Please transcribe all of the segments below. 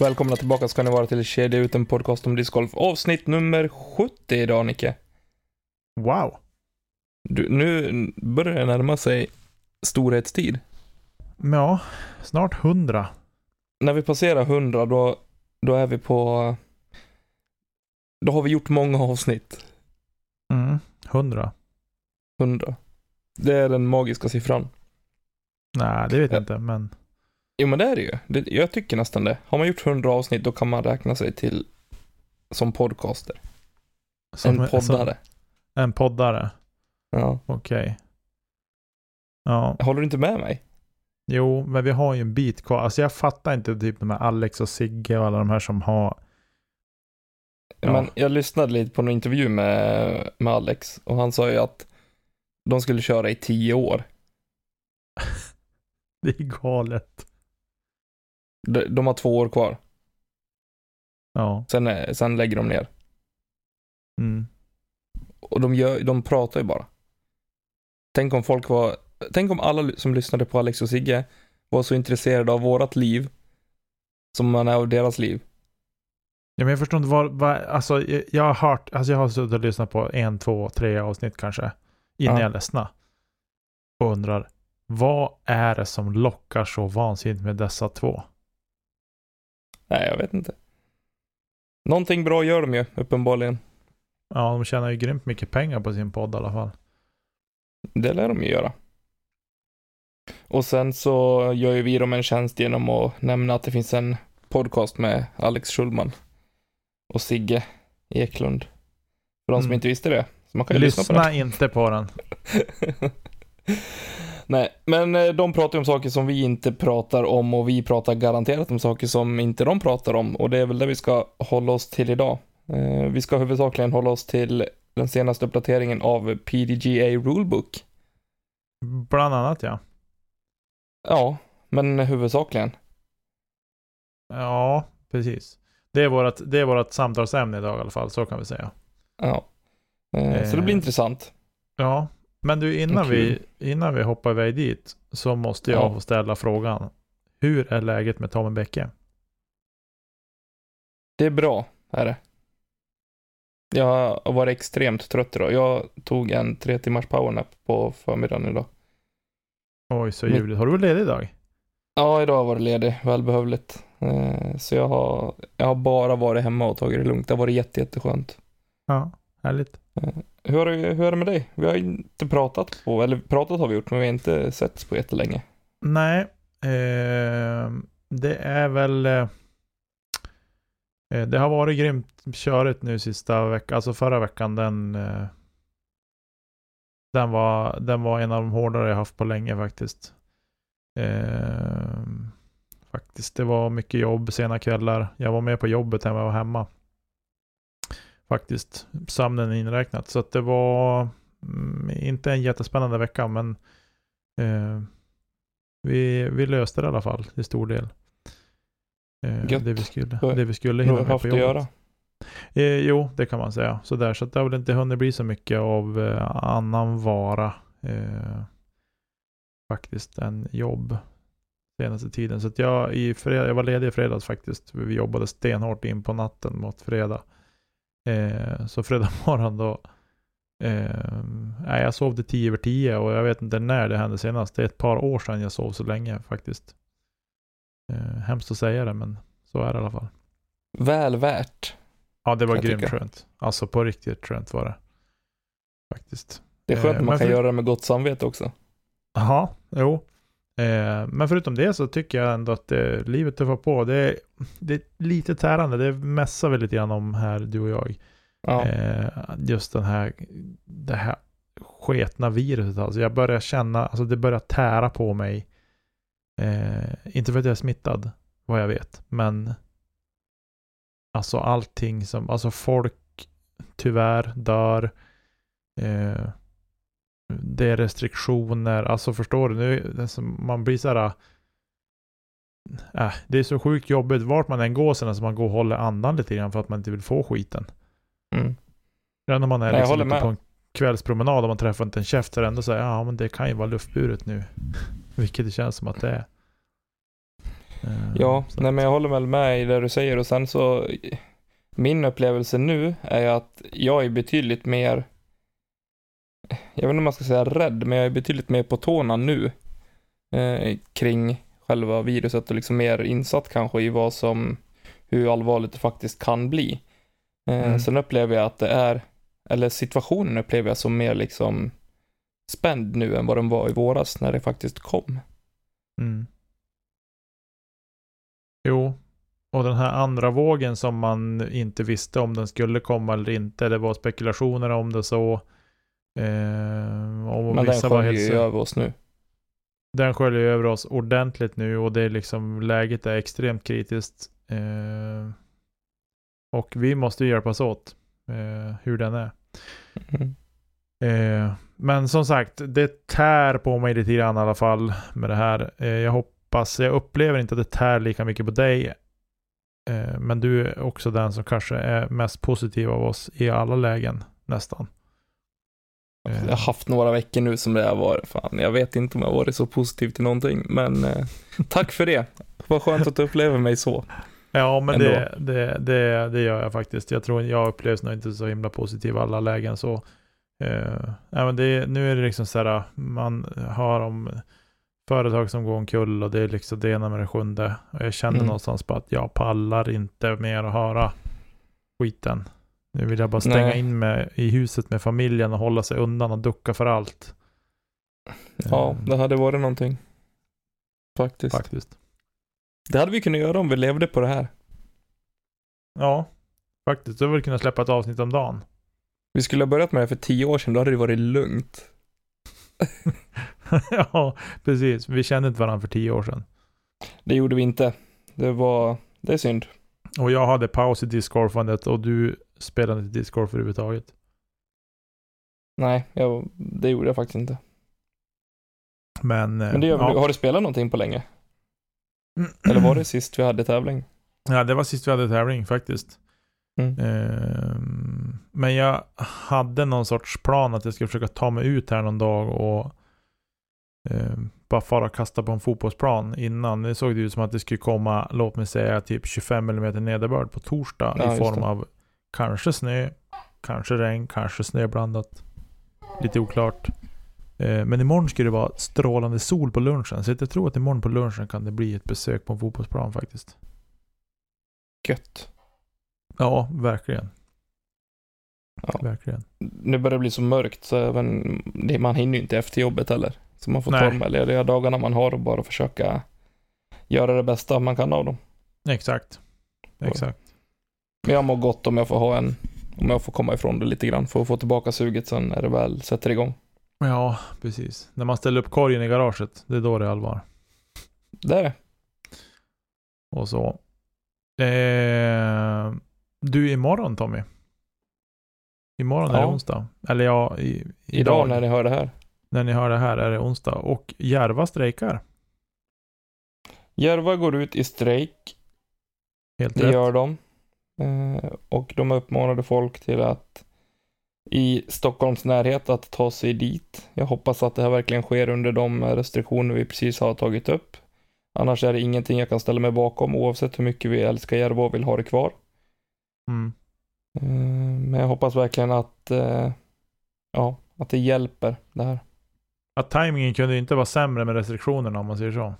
Välkomna tillbaka ska ni vara till Kedja Utan Podcast om Disc Golf. Avsnitt nummer 70 idag, Nicke. Wow. Nu börjar det närma sig storhetstid. Ja, snart 100. När vi passerar 100 då är vi på... Då har vi gjort många avsnitt. 100. Det är den magiska siffran. Nej, det vet jag inte, men... Jo, men det är det ju. Jag tycker nästan det. Har man gjort 100 avsnitt då kan man räkna sig till som podcaster. En poddare. Ja. Okej. Ja. Håller du inte med mig? Jo, men vi har ju en bit kvar. Alltså jag fattar inte typ de här Alex och Sigge och alla de här som har... Ja. Men jag lyssnade lite på en intervju med Alex och han sa ju att de skulle köra i 10 år. Det är galet. De har 2 år kvar. Ja. Sen lägger de ner. Mm. Och de pratar ju bara. Tänk om alla som lyssnade på Alex och Sigge var så intresserade av vårat liv som man är av deras liv. Ja, men jag förstår inte alltså jag har hört, alltså jag har suttit och lyssnat på 1, 2, 3 avsnitt kanske innan jag ledsnar och undrar, vad är det som lockar så vansinnigt med dessa 2? Nej, jag vet inte. Någonting bra gör de ju, uppenbarligen. Ja, de tjänar ju grymt mycket pengar på sin podd i alla fall. Det lär de ju göra. Och sen så gör ju vi dem en tjänst genom att nämna att det finns en podcast med Alex Schulman och Sigge Eklund. För de som inte visste det. Så man kan ju lyssna på den. Inte på den. Nej, men de pratar om saker som vi inte pratar om och vi pratar garanterat om saker som inte de pratar om. Och det är väl det vi ska hålla oss till idag. Vi ska huvudsakligen hålla oss till den senaste uppdateringen av PDGA Rulebook. Bland annat, ja. Ja, men huvudsakligen. Ja, precis. Det är vårt samtalsämne idag i alla fall, så kan vi säga. Ja, så det blir intressant. Ja, men du, innan vi hoppar iväg dit så måste jag få ställa frågan. Hur är läget med Tommy Bäcke? Det är bra, är det. Jag var extremt trött idag. Jag tog en 3 timmars powernap på förmiddagen idag. Oj, så ljuvligt. Har du varit ledig idag? Ja, idag var det ledig. Välbehövligt. Så jag har bara varit hemma och tagit det lugnt. Det har varit jätteskönt. Ja, härligt. Hur är det med dig? Vi har inte pratat har vi gjort, men vi har inte setts på jättelänge. Nej, det är väl... Det har varit grymt köret nu sista veckan, alltså förra veckan den var en av de hårdare jag haft på länge faktiskt. Faktiskt det var mycket jobb, sena kvällar. Jag var med på jobbet när jag var hemma. Faktiskt sömnen inräknat, så att det var inte en jättespännande vecka, men vi löste det i alla fall till stor del. Det vi skulle hinna med på jobbet. Göra. Jo, det kan man säga. Så det har väl inte hunnit bli så mycket av annan vara faktiskt än jobb senaste tiden. Så att jag var ledig i fredags faktiskt. Vi jobbade stenhårt in på natten mot fredag. Så fredag morgon då Jag sovde 10 över 10 och jag vet inte när det hände senast. Det är ett par år sedan jag sov så länge faktiskt. Hemskt att säga det, men så är det i alla fall. Väl värt. Ja, det var grymt skönt. Alltså på riktigt skönt var det. Faktiskt. Det är skönt man kan göra det med gott samvete också. Aha, jo. Men förutom det så tycker jag ändå att livet tuffar på. Det är lite tärande. Det mässar väl lite grann om här, du och jag. Ja. Just det här sketna viruset. Alltså jag börjar känna, alltså det börjar tära på mig. Inte för att jag är smittad, vad jag vet. Men alltså allting som, alltså folk tyvärr dör. Det är restriktioner. Alltså förstår du nu, man blir så här. Det är så sjukt jobbigt vart man än går sen, alltså man går och håller andan lite grann för att man inte vill få skiten. Mm. När man är liksom på en kvällspromenad och man träffar inte en käft så ändå säger men det kan ju vara luftburet nu. Vilket det känns som att det är. Men jag håller väl med i det du säger, och sen så min upplevelse nu är att jag är betydligt mer, jag vet inte om man ska säga rädd, men jag är betydligt mer på tårna nu kring själva viruset och liksom mer insatt kanske i vad som, hur allvarligt det faktiskt kan bli. Sen upplever jag att det är, eller situationen upplever jag som mer liksom spänd nu än vad den var i våras när det faktiskt kom. Mm. Jo, och den här andra vågen som man inte visste om den skulle komma eller inte, det var spekulationer om det så. Men den sköljer ju över oss nu. Den sköljer över oss ordentligt nu, och det är liksom, läget är extremt kritiskt. Och vi måste hjälpas åt hur den är. Mm. Men som sagt, det tär på mig lite grann i alla fall med det här. Jag upplever inte att det tär lika mycket på dig. Men du är också den som kanske är mest positiv av oss i alla lägen nästan. Jag har haft några veckor nu som det har varit. Fan, jag vet inte om jag har varit så positiv till någonting. Men tack för det. Vad skönt att du upplever mig så. Ja, men det gör jag faktiskt. Jag tror jag upplevs nog inte så himla positiv i alla lägen. Så, men nu är det liksom så här, man har om företag som går omkull och det är liksom det ena med det sjunde. Och jag känner någonstans på att jag pallar inte mer att höra skiten. Nu vill jag bara stänga in mig i huset med familjen och hålla sig undan och ducka för allt. Ja, det hade varit någonting. Faktiskt. Det hade vi kunnat göra om vi levde på det här. Ja, faktiskt. Då hade vi kunnat släppa ett avsnitt om dagen. Vi skulle ha börjat med det för 10 år sedan. Då hade det varit lugnt. Ja, precis. Vi kände inte varandra för 10 år sedan. Det gjorde vi inte. Det är synd. Och jag hade paus i discgolfandet och du spelade inte discgolf överhuvudtaget. Nej, det gjorde jag faktiskt inte. Men det gör vi. Har du spelat någonting på länge? Eller var det sist vi hade tävling? Ja, det var sist vi hade tävling faktiskt. Men jag hade någon sorts plan att jag skulle försöka ta mig ut här någon dag och bara fara och kasta på en fotbollsplan innan. Det såg det ut som att det skulle komma, låt mig säga, typ 25 mm nederbörd på torsdag i form av kanske snö, kanske regn, kanske snö blandat. Lite oklart. Men imorgon skulle det vara strålande sol på lunchen. Så jag tror att imorgon på lunchen kan det bli ett besök på en fotbollsplan faktiskt. Gött. Ja, verkligen. Ja. Verkligen. Nu börjar det bli så mörkt så även man hinner ju inte efter jobbet heller. Så man får ta de lediga dagarna man har och bara försöka göra det bästa man kan av dem. Exakt. Men jag mår gott om jag får om jag får komma ifrån det lite grann för att få tillbaka suget sen när det väl sätter igång. Ja, precis. När man ställer upp korgen i garaget, det är då det är allvar. Det är det. Och så. Du, imorgon Tommy. Imorgon är det onsdag. Eller ja, idag när ni hör det här. När ni hör det här är det onsdag. Och Järva strejkar. Järva går ut i strejk. Helt rätt. Det gör de. Och de uppmanade folk till att i Stockholms närhet att ta sig dit. Jag hoppas att det här verkligen sker under de restriktioner vi precis har tagit upp. Annars är det ingenting jag kan ställa mig bakom oavsett hur mycket vi älskar Järva och vill ha det kvar. Men jag hoppas verkligen att ja, att det hjälper det här. Att tajmingen kunde inte vara sämre med restriktionerna, om man säger så.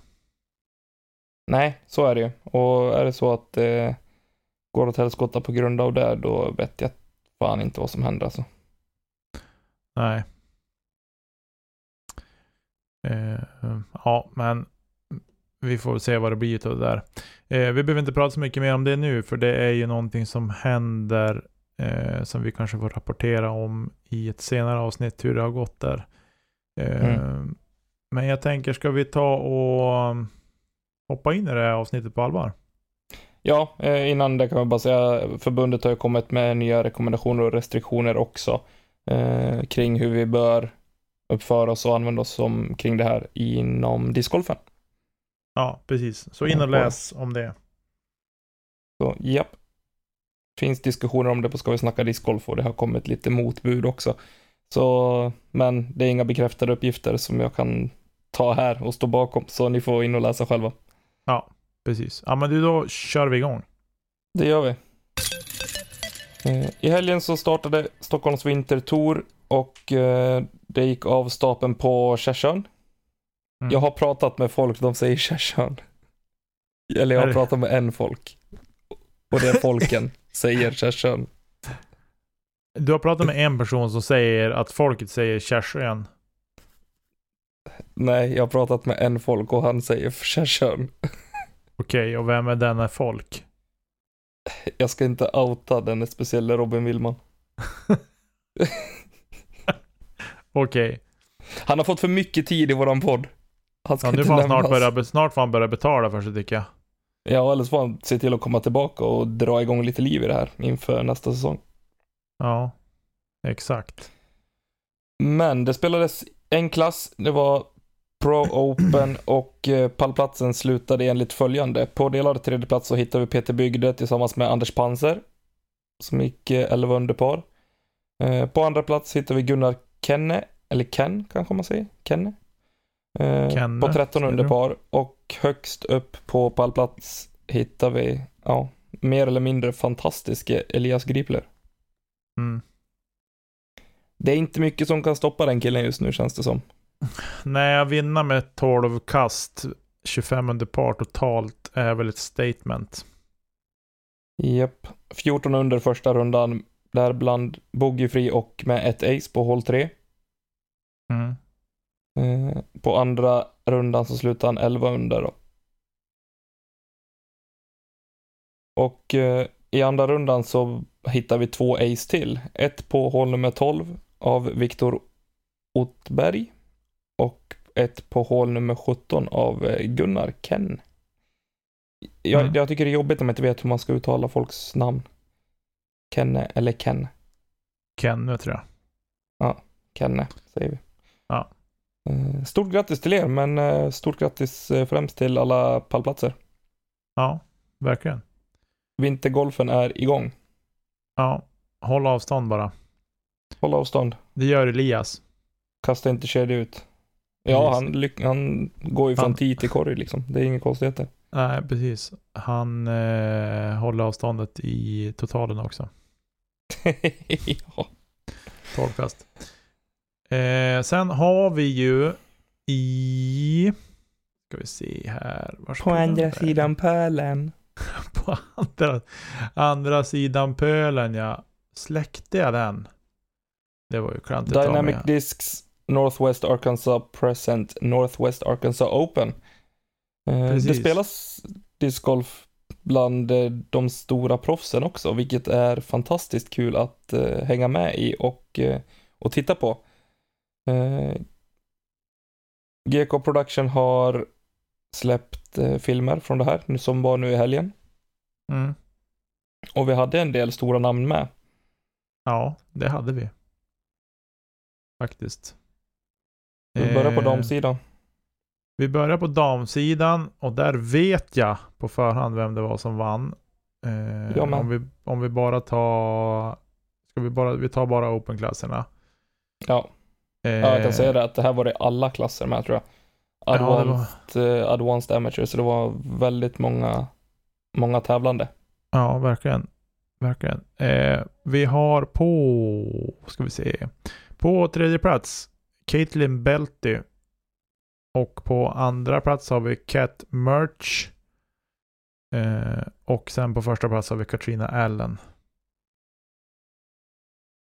Nej, så är det ju. Och är det så att det går åt helskotta på grund av det, då vet jag fan inte vad som händer, alltså. Nej. Ja, men vi får se vad det blir av det där. Vi behöver inte prata så mycket mer om det nu, för det är ju någonting som händer som vi kanske får rapportera om i ett senare avsnitt, hur det har gått där. Men jag tänker, ska vi ta och hoppa in i det här avsnittet på allvar? Ja, innan det kan man bara säga, förbundet har ju kommit med nya rekommendationer och restriktioner också kring hur vi bör uppföra oss och använda oss som, kring det här inom discgolfen. Ja, precis. Så in och läs om det. Så, ja. Finns diskussioner om det på Ska vi snacka discgolf, och det har kommit lite motbud också. Så, men det är inga bekräftade uppgifter som jag kan ta här och stå bakom, så ni får in och läsa själva. Ja, precis. Ja, men du, då kör vi igång. Det gör vi. I helgen så startade Stockholms vintertour, och det gick av stapeln på Kärsjön. Jag har pratat med folk, de säger Kärsjön. Eller jag har pratat med en folk, och det är folken säger Kärsjön. Du har pratat med en person som säger att folket säger Kärsjön. Nej, jag har pratat med en folk, och han säger Kärsjön. Okej, och vem är denna folk? Jag ska inte outa den speciella Robin Villman. Okej. Han har fått för mycket tid i våran podd. Han ska inte nämnas. Snart får han börja betala för sig, tycker jag. Ja, eller så får han se till att komma tillbaka och dra igång lite liv i det här inför nästa säsong. Ja, exakt. Men det spelades en klass, det var Pro Open, och pallplatsen slutade enligt följande. På delad tredje plats så hittar vi Peter Bygde tillsammans med Anders Panzer, som gick 11 under par. På andra plats hittar vi Gunnar Kenne, eller Ken kanske man säger, Kenne. På 13 under par, och högst upp på pallplats hittar vi mer eller mindre fantastiska Elias Gripler. Det är inte mycket som kan stoppa den killen just nu, känns det som. Nej, jag vinner med 12 kast, 25 under par totalt, är väl ett statement. Japp, 14 under första rundan, där bland bogeyfri och med ett ace på håll 3. På andra rundan så slutar han 11 under då. Och i andra rundan så hittar vi 2 ace till. Ett på hål nummer 12 av Viktor Ottberg, och ett på hål nummer 17 av Gunnar Kenne. Jag tycker det är jobbigt om jag inte vet hur man ska uttala folks namn. Kenne eller Ken? Kenne, tror jag. Ja, Kenne säger vi. Ja. Stort grattis till er, men stort grattis främst till alla pallplatser. Ja, verkligen. Vintergolfen är igång. Ja, håll avstånd bara. Håll avstånd. Det gör Elias. Kasta inte kedja ut. Ja, han går ju från tid till korg liksom. Det är inga konstigheter. Nej, precis. Han håller avståndet i totalen också. Ja. Torkast. Sen har vi ju ska vi se här. På andra sidan pölen. På andra sidan pölen, ja. Släckte jag den? Det var ju klantigt. Dynamic Discs Northwest Arkansas Present Northwest Arkansas Open. Det spelas discgolf bland de stora proffsen också, vilket är fantastiskt kul att hänga med i och titta på. GK Production har släppt filmer från det här som var nu i helgen. Och vi hade en del stora namn med. Ja, det hade vi faktiskt. Vi börjar på damsidan. Vi börjar på damsidan, och där vet jag på förhand vem det var som vann. Om vi bara tar, vi tar bara openklasserna. Ja. Ja, jag kan säga det, att det här var det alla klasser med, tror jag. Advanced Amateur, så det var väldigt många tävlande. Ja, verkligen. Vi har på På tredje plats Caitlyn Belty. Och på andra plats har vi Kat Merch. Och sen på första plats har vi Katrina Allen.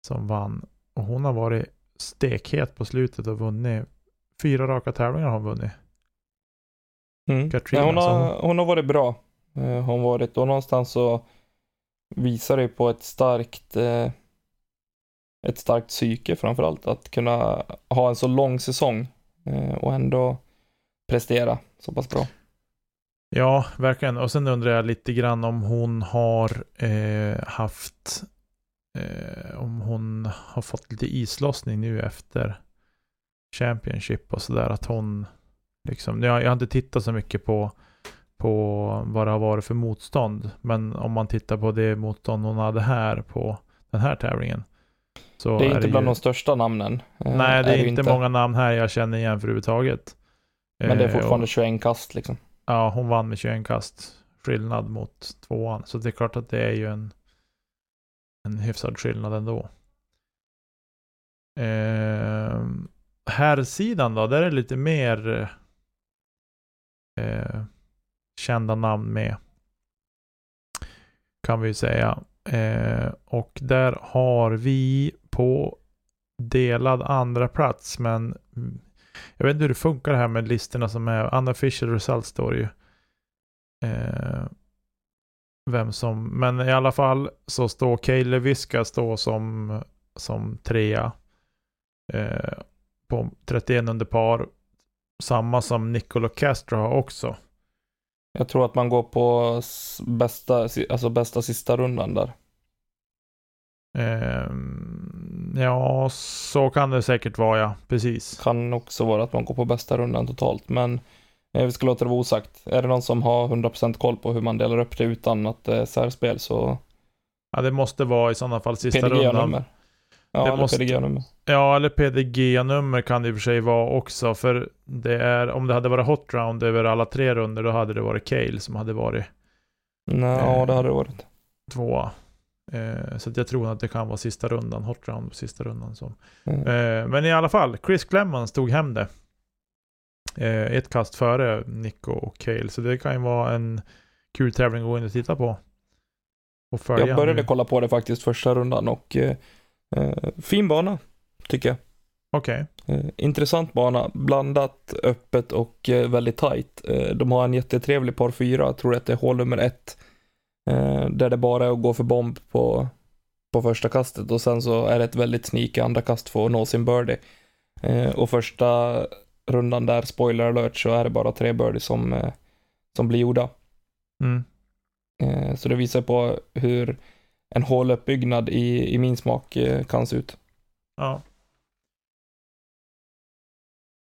Som vann. Och hon har varit stekhet på slutet och vunnit. 4 raka tävlingar har hon vunnit. Katrina, hon har varit bra. Hon varit, och någonstans så visar det på ett starkt psyke framförallt. Att kunna ha en så lång säsong och ändå prestera så pass bra. Ja, verkligen. Och sen undrar jag lite grann om hon har haft om hon har fått lite islossning nu efter Championship och sådär, att hon liksom, jag har inte tittat så mycket på vad det har varit för motstånd, men om man tittar på det motstånd hon hade här på den här tävlingen, så det är inte bland de största namnen. Nej, det är inte många namn här jag känner igen för överhuvudtaget. Men det är fortfarande 21 kast liksom. Ja, hon vann med 21 kast skillnad mot tvåan, så det är klart att det är ju en hyfsad skillnad ändå. Här sidan då, där är lite mer kända namn med, kan vi ju säga. Och där har vi på delad andra plats, men jag vet inte hur det funkar det här med listorna som är unofficial results, står ju vem som, men i alla fall så står Kjell Wiska som trea på 31 under par, samma som Nicolo Castro har också. Jag tror att man går på bästa sista rundan där. Ja, så kan det säkert vara, ja. Precis. Kan också vara att man går på bästa rundan totalt, men vi ska låta det vara osagt. Är det någon som har 100% koll på hur man delar upp det utan att det är särspel, så... Ja, det måste vara i sådana fall sista rundan. Ja, eller måste... PDGA-nummer. Ja, eller PDGA-nummer kan det i och för sig vara också, för det är, om det hade varit hot round över alla 3 runder, då hade det varit Cale som hade varit... Nej, det hade det varit. Tvåa. Så att jag tror att det kan vara sista rundan, hot round på sista rundan. Så. Men i alla fall, Chris Clemmons tog hem det. Ett kast före Nico och Cale, så det kan ju vara en kul tävling att gå in och titta på. Och jag började kolla på det faktiskt första rundan, och... fin bana, tycker jag. Okej. Intressant bana, blandat, öppet och väldigt tajt. De har en jättetrevlig par 4, jag tror att det är hål nummer 1, där det bara är att gå för bomb på första kastet, och sen så är det ett väldigt sneak andra kast för att nå sin birdie. Och första rundan där, spoiler alert, så är det bara 3 birdies som blir gjorda. Så det visar på hur en håluppbyggnad i min smak kan se ut. Ja.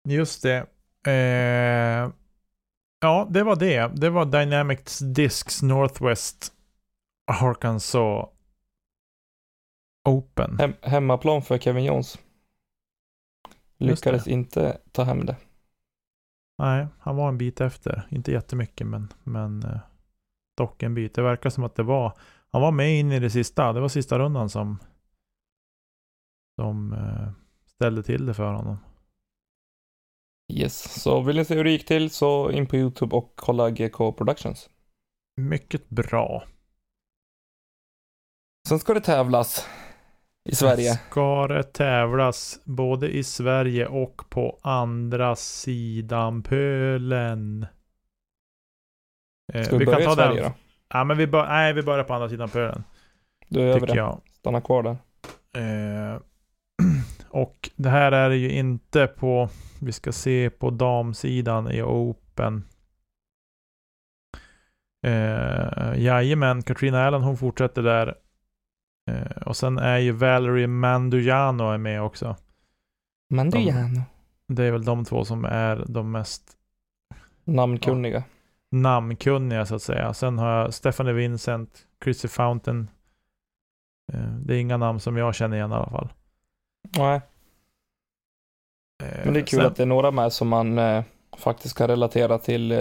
Just det. Ja, det var det. Det var Dynamic Discs Northwest Arkansas Open. Hemmaplan för Kevin Jones. Lyckades inte ta hem det. Nej, han var en bit efter. Inte jättemycket, men dock en bit. Det verkar som att det var... Han var med in i det sista. Det var sista rundan som ställde till det för honom. Yes, så vill ni se hur det gick till, så in på YouTube och kolla GK Productions. Mycket bra. Sen ska det tävlas i Sverige. Ska det tävlas både i Sverige och på andra sidan pölen. Ska vi börja kan ta i Sverige då? Ja, men vi börjar på andra sidan pölen. Du är över det. Stanna kvar där. Och det här är ju inte på... Vi ska se på damsidan i Open. Jajamän, Katrina Allen, hon fortsätter där. Och sen är ju Valerie Mandujano är med också. Mandujano. Det är väl de två som är de mest... namnkunniga. Ja. Namnkunniga så att säga. Sen har jag Stephanie Vincent, Chrissy Fountain. Det är inga namn som jag känner igen i alla fall. Nej. Men det är kul att det är några med som man faktiskt kan relatera till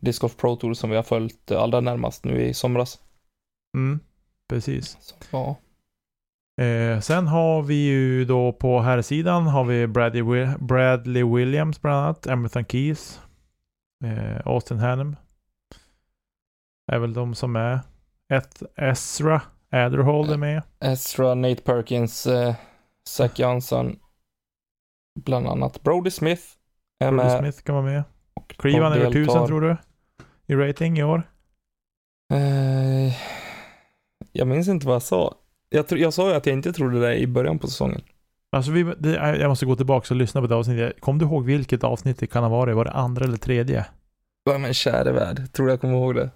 Disc Golf Pro Tour som vi har följt allra närmast nu i somras. Precis. Så, ja. Sen har vi ju då på här sidan har vi Bradley Williams bland annat, Emerson Keys, Austin Hannum. Är väl de som är. Ezra Adderhall är med. Ezra, Nate Perkins, Zach Johnson, bland annat Brody Smith. Brody Smith kan vara med. Krivan över 1000 tror du i rating i år? Jag minns inte vad jag sa. Jag sa ju att jag inte trodde det i början på säsongen. Alltså jag måste gå tillbaka och lyssna på det avsnittet. Kom du ihåg vilket avsnitt det kan ha varit? Var det andra eller tredje? Ja, men käre värld. Tror jag kommer ihåg det.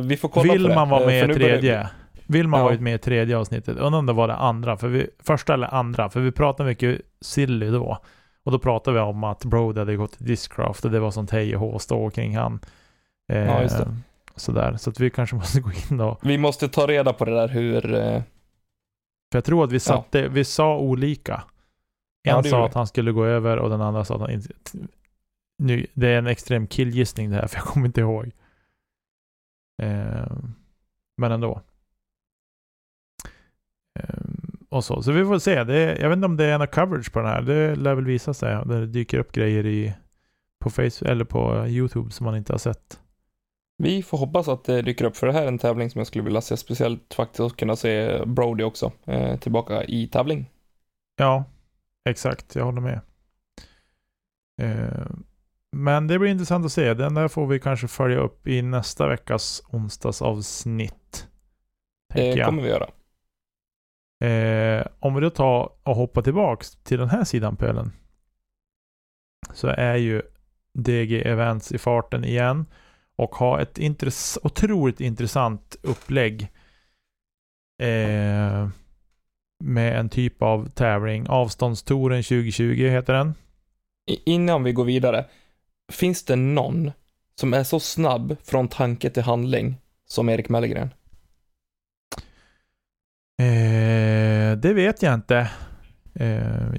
Vi får kolla Vill på man det. Vara med i tredje? Börjar... Vill man varit med i tredje avsnittet? Undrar om det var det andra. För första eller andra. För vi pratade mycket silly då. Och då pratade vi om att Brody hade gått till Discraft. Och det var sånt hej och håstå kring han. Ja, just det. Sådär. Så att vi kanske måste gå in då. Vi måste ta reda på det där hur... För jag tror att vi sa olika. En sa att han skulle gå över och den andra sa att han inte... Nu, det är en extrem killgissning det här för jag kommer inte ihåg. Men ändå. Och så vi får se. Jag vet inte om det är en coverage på den här. Det lär väl visa sig. Det dyker upp grejer på Facebook eller på YouTube som man inte har sett. Vi får hoppas att det dyker upp, för det här är en tävling som jag skulle vilja se speciellt faktiskt, och kunna se Brody också tillbaka i tävling. Ja, exakt. Jag håller med. Men det blir intressant att se. Den där får vi kanske följa upp i nästa veckas onsdagsavsnitt. Det kommer vi göra. Om vi då tar och hoppar tillbaka till den här sidan pölen, så är ju DG Events i farten igen. Och ha ett otroligt intressant upplägg med en typ av tävling. Avståndstouren 2020 heter den. Innan vi går vidare, finns det någon som är så snabb från tanke till handling som Erik Mellgren? Det vet jag inte.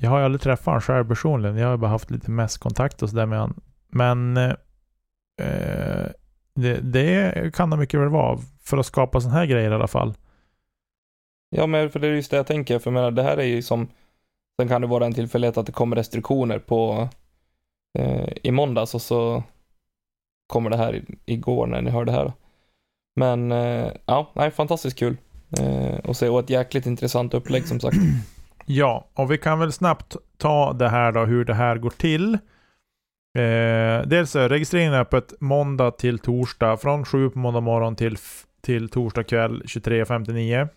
Jag har ju aldrig träffat honom själv personligen. Jag har bara haft lite mest kontakt och sådär med honom. Men... Det kan det mycket väl vara för att skapa sån här grejer i alla fall. Ja, men för det är just det jag tänker, för jag menar, det här är ju som, sen kan det vara en tillfällighet att det kommer restriktioner på i måndags och så kommer det här igår när ni hör det här. Men nej, fantastiskt kul och se, och ett jäkligt intressant upplägg som sagt. Ja, och vi kan väl snabbt ta det här då, hur det här går till. Dels är registreringen öppet måndag till torsdag från 7 på måndag morgon till torsdag kväll 23.59.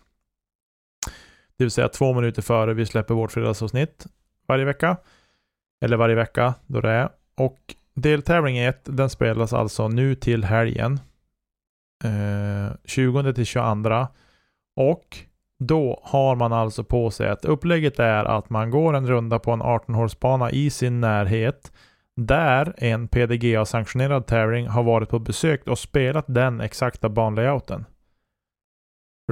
Det vill säga 2 minuter före vi släpper vårt fredagsavsnitt varje vecka då det är. Och deltävling 1, den spelas alltså nu till helgen 20 till 22, och då har man alltså på sig att upplägget är att man går en runda på en 18-hålsbana i sin närhet där en PDGA-sanktionerad tävling har varit på besök och spelat den exakta banlayouten.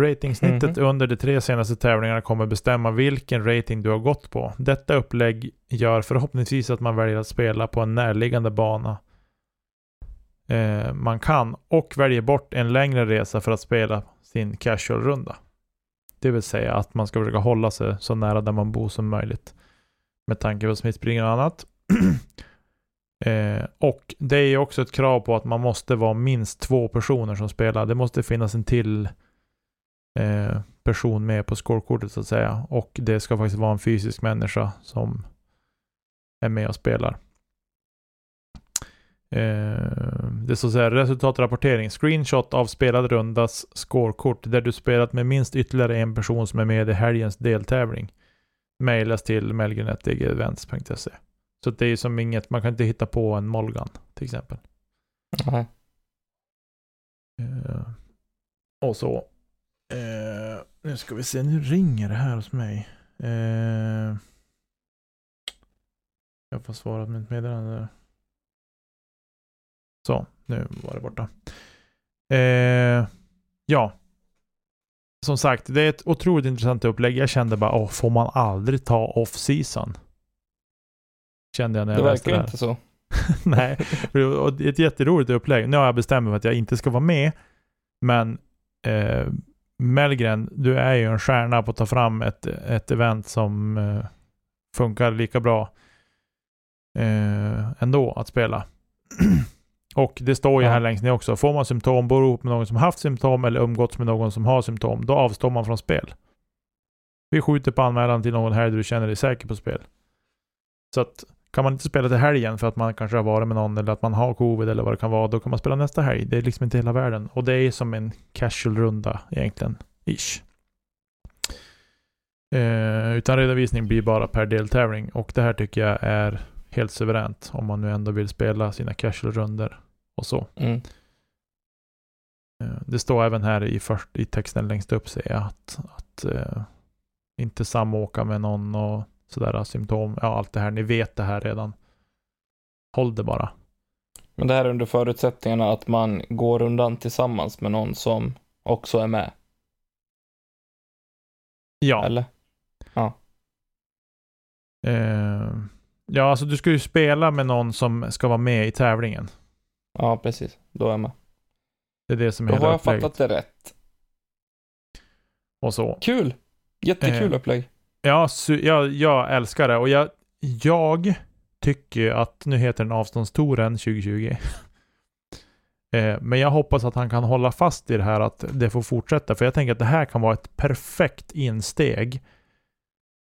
Ratingsnittet under de 3 senaste tävlingarna kommer bestämma vilken rating du har gått på. Detta upplägg gör förhoppningsvis att man väljer att spela på en närliggande bana man kan, och väljer bort en längre resa för att spela sin casual-runda. Det vill säga att man ska försöka hålla sig så nära där man bor som möjligt med tanke på smittspridning och annat. Och det är också ett krav på att man måste vara minst 2 personer som spelar. Det måste finnas en till person med på scorekortet så att säga, och det ska faktiskt vara en fysisk människa som är med och spelar. Det så att säga resultatrapportering, screenshot av spelad rundas scorekort där du spelat med minst ytterligare en person som är med i helgens deltävling, mailas till melgren@dgevents.se. Så det är som inget, man kan inte hitta på en Molgan till exempel. Okay. Och så. Nu ska vi se, nu ringer det här hos mig. Jag får svara på mitt meddelande. Så, nu var det borta. Ja. Som sagt, det är ett otroligt intressant upplägg. Jag kände bara, får man aldrig ta off-season? Kände jag när jag läste det verkar inte så. Nej, och ett jätteroligt upplägg. Nu har jag bestämt mig att jag inte ska vara med, men Mellgren, du är ju en stjärna på att ta fram ett event som funkar lika bra ändå att spela. Och det står ju här längst ner också. Får man symptom, bor ihop med någon som haft symptom eller umgåtts med någon som har symptom, då avstår man från spel. Vi skjuter på anmälan till någon här där du känner dig säker på spel. Så att kan man inte spela till helgen för att man kanske har varit med någon eller att man har covid eller vad det kan vara, då kan man spela nästa helg. Det är liksom inte hela världen. Och det är som en casual-runda egentligen. Ish. Utan redovisning blir bara per deltävling. Och det här tycker jag är helt suveränt om man nu ändå vill spela sina casual-runder och så. Mm. Det står även här i texten längst upp ser jag att inte samåka med någon och sådär symptom, ja allt det här, ni vet det här redan. Håll det bara. Men det här är under förutsättningarna att man går undan tillsammans med någon som också är med. Ja. Eller? Ja. Ja, alltså du ska ju spela med någon som ska vara med i tävlingen. Ja, precis. Då är jag med. Det är det som är då hela upplägget. Då har jag fattat det rätt. Och så. Kul! Jättekul upplägg. Jag älskar det. Och jag tycker att nu heter den avståndstouren 2020. Men jag hoppas att han kan hålla fast i det här, att det får fortsätta. För jag tänker att det här kan vara ett perfekt insteg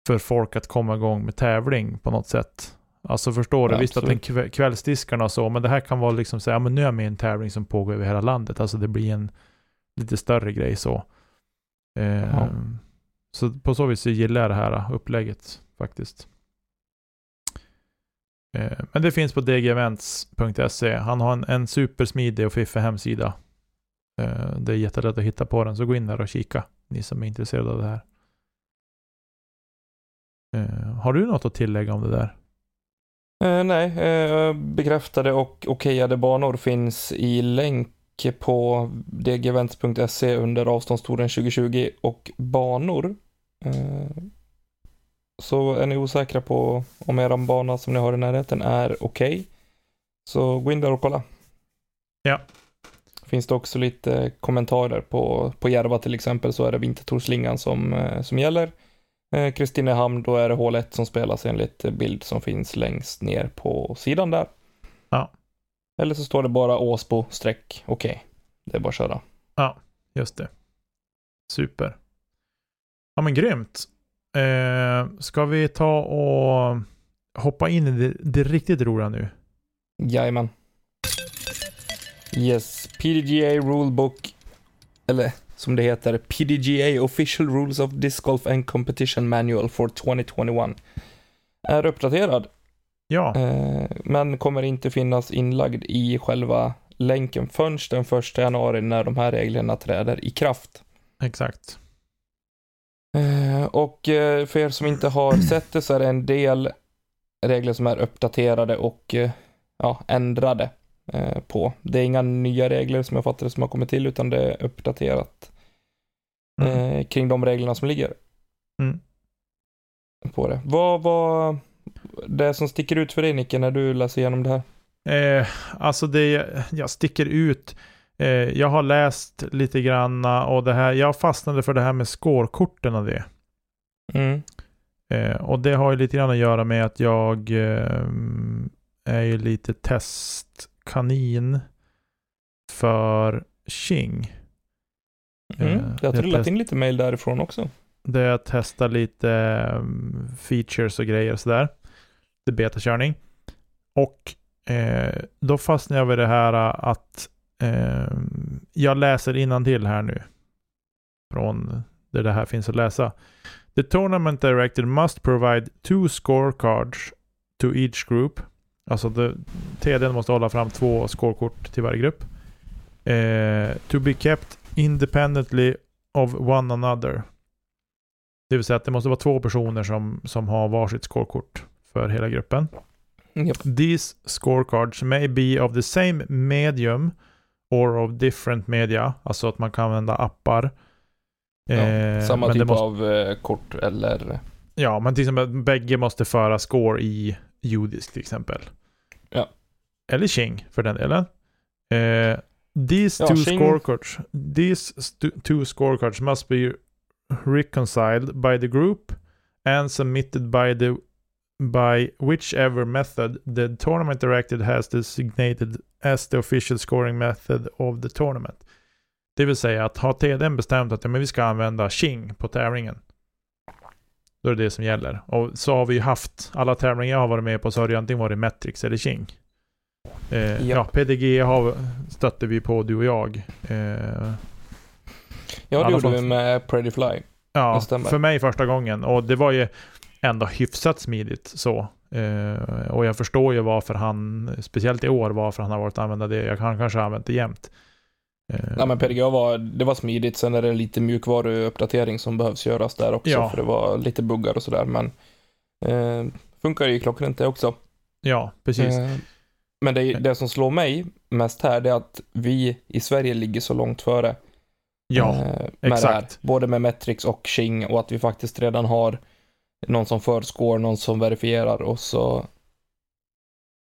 för folk att komma igång med tävling på något sätt. Alltså förstår du, ja, visst absolut. Att den kvällsdiskarna och så, men det här kan vara liksom så här, men nu är jag med i en tävling som pågår över hela landet. Alltså det blir en lite större grej så. Så på så vis gillar jag det här upplägget faktiskt. Men det finns på dgevents.se. Han har en supersmidig och fiffig hemsida. Det är jättelätt att hitta på den. Så gå in där och kika, ni som är intresserade av det här. Har du något att tillägga om det där? Nej, bekräftade och okejade banor finns i länk på dgevents.se under avståndstouren 2020 och banor. Så är ni osäkra på om er bana som ni har i närheten är okej, så gå in där och kolla. Ja. Finns det också lite kommentarer på Järva till exempel, så är det Vintertorslingan som gäller. Kristinehamn, då är det hål 1 som spelas enligt bild som finns längst ner på sidan där. Ja. Eller så står det bara Åsbo-streck. Okej. Det är bara att köra. Ja, just det. Super. Ja, men grymt. Ska vi ta och hoppa in i det riktigt roliga nu? Jajamän. Yes, PDGA Rulebook. Eller som det heter, PDGA Official Rules of Disc Golf and Competition Manual for 2021. Är uppdaterad. Ja. Men kommer inte finnas inlagd i själva länken förrän den 1 januari när de här reglerna träder i kraft. Exakt. Och för er som inte har sett det så är det en del regler som är uppdaterade och ändrade på. Det är inga nya regler som jag fattar som har kommit till, utan det är uppdaterat kring de reglerna som ligger på det. Vad var det som sticker ut för dig, Nicke, när du läser igenom det här? Alltså det jag sticker ut, jag har läst lite granna och det här, jag fastnade för det här med skårkorten och det. Och det har ju lite grann att göra med att jag är ju lite testkanin för Xing. Jag tror lagt in lite mail därifrån också. Där jag testar lite features och grejer och sådär. Det är betakörning. Och då fastnar jag vid det här att jag läser innantill här nu. Från där det här finns att läsa. The tournament director must provide 2 scorecards to each group. Alltså TD:n måste hålla fram 2 scorekort till varje grupp. To be kept independently of one another. Det vill säga att det måste vara 2 personer som har varsitt scorekort för hela gruppen. Yep. These scorecards may be of the same medium or of different media. Alltså att man kan använda appar. Samma typ av kort eller... Ja, men till exempel bägge måste föra score i judisk till exempel. Ja. Eller Xing för den delen. These two scorecards. These two scorecards must be reconciled by the group and submitted by whichever method the tournament director has designated as the official scoring method of the tournament. Det vill säga att har TDM bestämt att men vi ska använda Xing på tävlingen, då är det som gäller. Och så har vi ju haft alla tävlingar jag har varit med på, så har det antingen varit Matrix eller Xing. Ja, PDG stötte vi på, du och jag. Ja, det gjorde vi med Pretty Fly. Ja, för mig första gången. Och det var ju ändå hyfsat smidigt så. Och jag förstår ju varför han, speciellt i år, varför han har varit använda det. Jag kan kanske använt det jämt. Nej, men PDGA det var smidigt. Sen är det lite mjukvaruuppdatering som behövs göras där också, ja. För det var lite buggar och sådär. Men funkar ju klockrent inte också. Ja, precis. Men det som slår mig mest här, det är att vi i Sverige ligger så långt före. Ja, exakt. Både med Matrix och Xing, och att vi faktiskt redan har någon som förskår, någon som verifierar, och så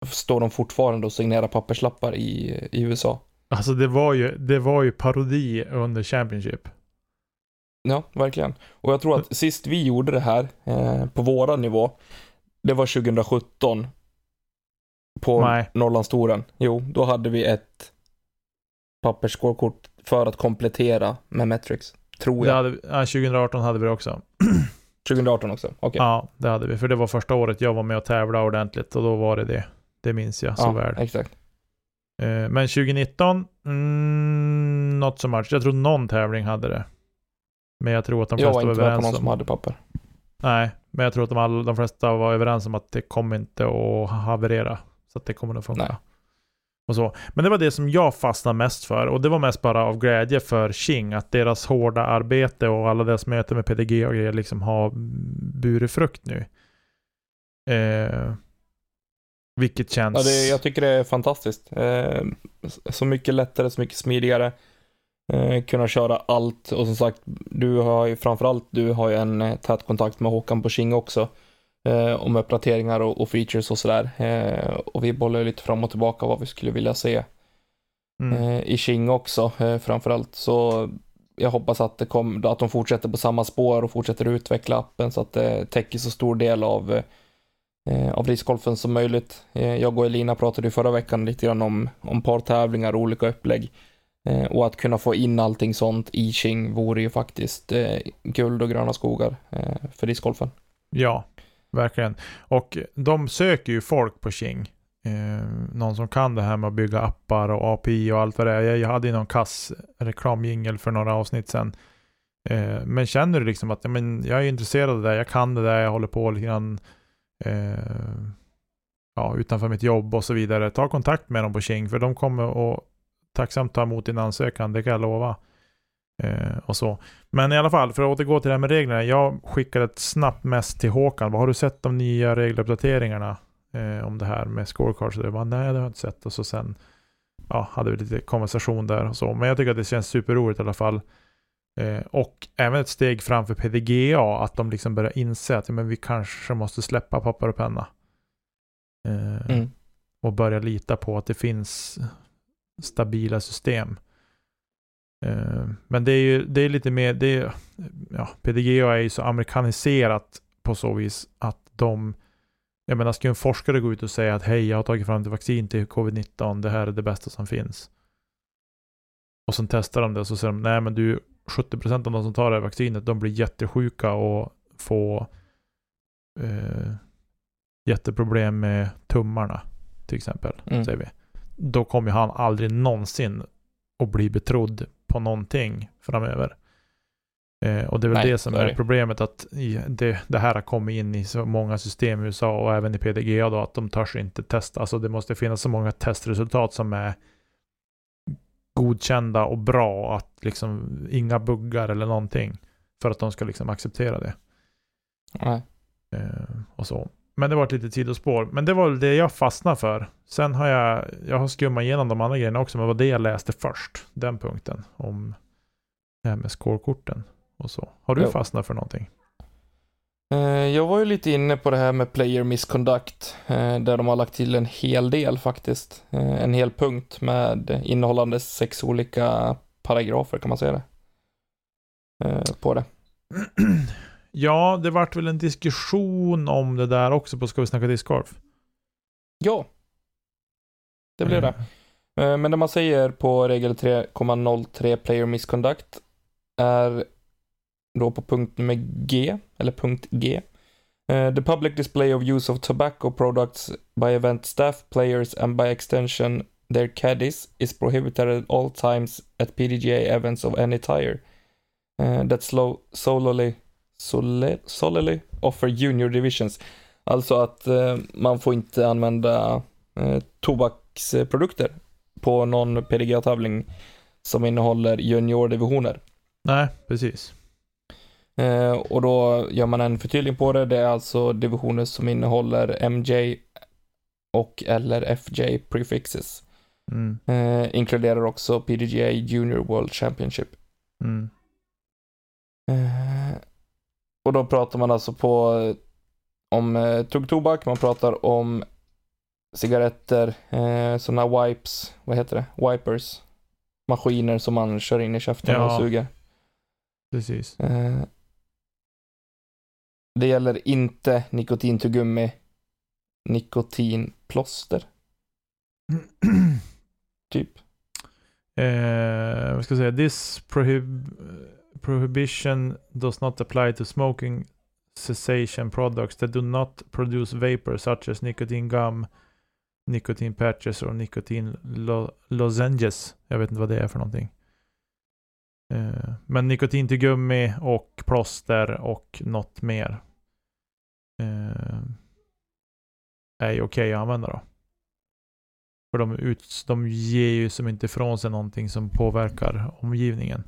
står de fortfarande och signerar papperslappar i USA. Alltså det var ju parodi under Championship. Ja, verkligen. Och jag tror att sist vi gjorde det här på våra nivå, det var 2017 på Norrlandstouren. Jo, då hade vi ett pappersscorekort för att komplettera med Matrix, tror jag. 2018 hade vi det också. 2018 också, okej. Okay. Ja, det hade vi, för det var första året jag var med och tävlade ordentligt, och då var det. Det minns jag så väl. Ja, exakt. Men 2019 not so much. Jag tror någon tävling hade det. Men jag tror att de flesta var överens om någon som hade papper. Nej, men jag tror att de flesta var överens om att det kommer inte att haverera, så att det kommer att funka. Nej. Och så. Men det var det som jag fastnade mest för, och det var mest bara av glädje för Xing, att deras hårda arbete och alla deras möten med PDG och grejer liksom har burit frukt nu. Vilket känns... Ja, jag tycker det är fantastiskt. Så mycket lättare, så mycket smidigare. Kunna köra allt. Och som sagt, du har ju en tät kontakt med Håkan på Xing också. Om uppdateringar och features och sådär. Och vi bollar lite fram och tillbaka vad vi skulle vilja se i Xing också, framförallt. Så jag hoppas att att de fortsätter på samma spår och fortsätter utveckla appen så att det täcker så stor del av discgolfen som möjligt. Jag och Elina pratade förra veckan lite grann om partävlingar och olika upplägg. Och att kunna få in allting sånt i Xing vore ju faktiskt guld och gröna skogar för discgolfen. Ja, verkligen. Och de söker ju folk på Xing. Någon som kan det här med att bygga appar och API och allt vad det är. Jag hade ju någon kass reklamjingel för några avsnitt sedan. Men känner du liksom att jag är intresserad av det där, jag kan det där, jag håller på lite grann utanför mitt jobb och så vidare, ta kontakt med dem på Xing, för de kommer att tacksamt ta emot din ansökan, det kan jag lova. Och så. Men i alla fall, för att återgå till det här med reglerna, jag skickade ett snabbt mess till Håkan, vad har du sett de nya regeluppdateringarna om det här med scorecards? Och det var, nej, det har jag inte sett. Och så sen hade vi lite konversation där och så. Men jag tycker att det känns superroligt i alla fall. Och även ett steg framför PDGA, att de liksom börjar inse att men vi kanske måste släppa papper och penna och börja lita på att det finns stabila system. Men det är lite mer PDGA är ju så amerikaniserat på så vis att ska en forskare gå ut och säga att hej, jag har tagit fram ett vaccin till covid-19, det här är det bästa som finns, och sen testar de det och så säger de nej, men du, 70% av de som tar det här vaccinet, de blir jättesjuka och får jätteproblem med tummarna till exempel, säger vi. Då kommer han aldrig någonsin att bli betrodd på någonting framöver. Och det är väl det som är problemet, att det här har kommit in i så många system i USA och även i PDGA då, att de törs inte testa. Alltså det måste finnas så många testresultat som är godkända och bra, att liksom inga buggar eller någonting, för att de ska liksom acceptera det. Nej. Och så. Men det var ett litet sidospår. Men det var det jag fastnade för. Sen har jag har skummat igenom de andra grejerna också, men vad det jag läste först, den punkten om det här med scorekorten och så. Har du fastnat för någonting? Jag var ju lite inne på det här med player misconduct, där de har lagt till en hel del faktiskt. En hel punkt med innehållande 6 olika paragrafer, kan man säga det, på det. Ja, det vart väl en diskussion om det där också på Ska vi snacka discgolf? Ja, det blev det. Men det man säger på regel 3.03 player misconduct är då på punkt med G, eller punkt G. The public display of use of tobacco products by event staff, players and by extension their caddies is prohibited at all times at PDGA events of any tire. That solely offer junior divisions. Alltså att man får inte använda tobaksprodukter på någon PDGA-tävling som innehåller junior-divisioner. Nej, precis. Och då gör man en förtydligning på det. Det är alltså divisioner som innehåller MJ och eller FJ prefixes. Inkluderar också PDGA Junior World Championship. Och då pratar man alltså om tuggtobak. Man pratar om cigaretter, sådana wipes, vad heter det? Wipers, maskiner som man kör in i käften och suger. Precis. Det gäller inte nikotintuggummi, nikotinplåster. Typ. Vad ska jag säga? This prohibition does not apply to smoking cessation products that do not produce vapor such as nicotine gum, nicotine patches or nicotine lozenges. Jag vet inte vad det är för någonting. Men nikotin till gummi och plåster och något mer är ju okej att använda då. För de ger ju som inte ifrån sig någonting som påverkar omgivningen.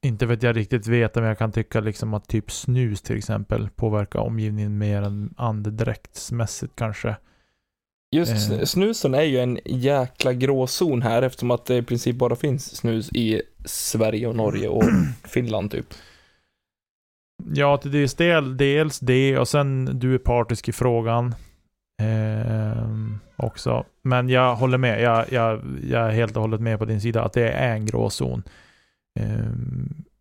Inte för att jag riktigt vet, men jag kan tycka liksom att typ snus till exempel påverkar omgivningen mer än andedräktsmässigt kanske. Just snusen är ju en jäkla gråzon här, eftersom att det i princip bara finns snus i Sverige och Norge och Finland typ. Ja, det är dels det, och sen du är partisk i frågan också. Men jag håller med, jag är helt och hållet med på din sida att det är en gråzon.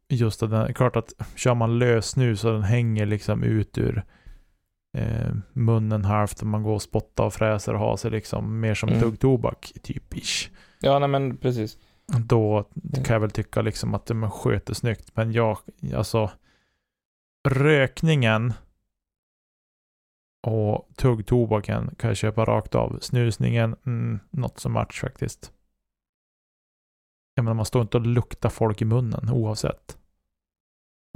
Just att klart att kör man lös snus så den hänger liksom ut ur munnen halvt och man går och spottar och fräser och har sig liksom mer som tuggtobak typ ish. Ja, nej men precis. Då kan jag väl tycka liksom att man sköter snyggt, men jag alltså rökningen och tuggtobaken kan jag köpa rakt av. Snusningen, not so much faktiskt. Jag menar, man står inte och luktar folk i munnen oavsett.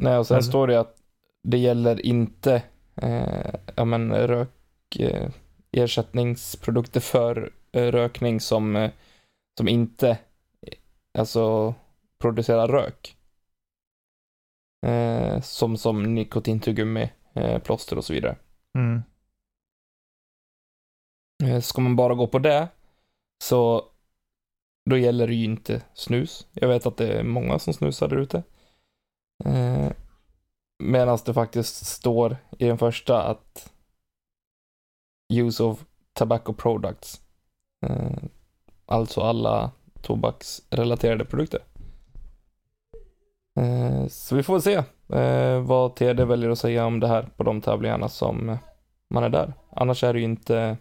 Nej, och sen står det att det gäller inte rök ersättningsprodukter för rökning som inte alltså producerar rök, som nikotintuggummi, plåster och så vidare. Ska man bara gå på det, så då gäller det ju inte snus. Jag vet att det är många som snusar där ute, medan det faktiskt står i den första att use of tobacco products, alltså alla tobaksrelaterade produkter. Så vi får se vad TD väljer att säga om det här på de tävlingarna som man är där. Annars är det ju inte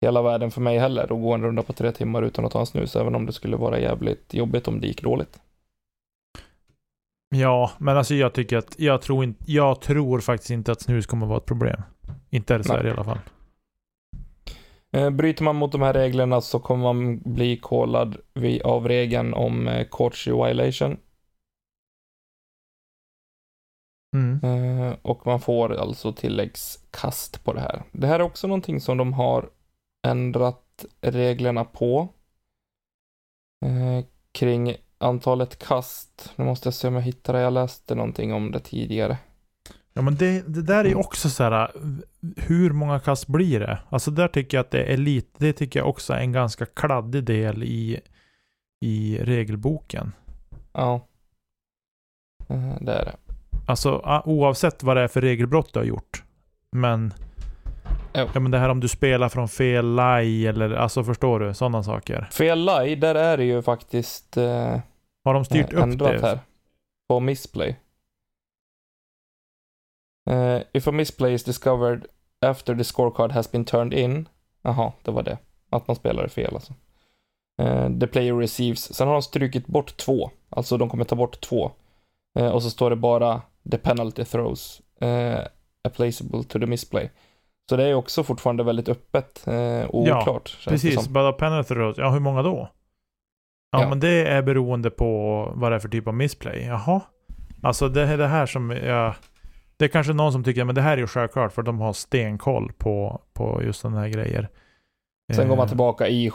hela världen för mig heller att gå en runda på 3 timmar utan att ta en snus, även om det skulle vara jävligt jobbigt om det gick dåligt. Ja, men alltså jag tror faktiskt inte att snus kommer att vara ett problem. Inte i Sverige i alla fall. Bryter man mot de här reglerna så kommer man bli kollad av regeln om courtesy violation. Och man får alltså tilläggskast på det här. Det här är också någonting som de har ändrat reglerna på, kring antalet kast. Nu måste jag se om jag hittar det. Jag läste någonting om det tidigare. Ja, men det där är också så här, hur många kast blir det? Alltså där tycker jag att det är lite, det tycker jag också är en ganska kladdig del i regelboken. Ja, det är det. Alltså oavsett vad det är för regelbrott du har gjort. Men ja, men det här om du spelar från fel laj eller, alltså förstår du, sådana saker. Fel laj, där är det ju faktiskt har de styrt upp det här på misplay. If a misplay is discovered after the scorecard has been turned in. Aha, det var det. Att man spelade fel alltså. The player receives. Sen har de strukit bort 2. Alltså de kommer ta bort 2. Och så står det bara the penalty throws applicable to the misplay. Så det är också fortfarande väldigt öppet och oklart. Ja, precis. Bara penalty throws. Ja, hur många då? Ja, ja, men det är beroende på vad det är för typ av misplay. Jaha. Alltså det är det här som jag... Det är kanske någon som tycker men det här är ju självklart för de har stenkoll på just den här grejer. Sen går man tillbaka i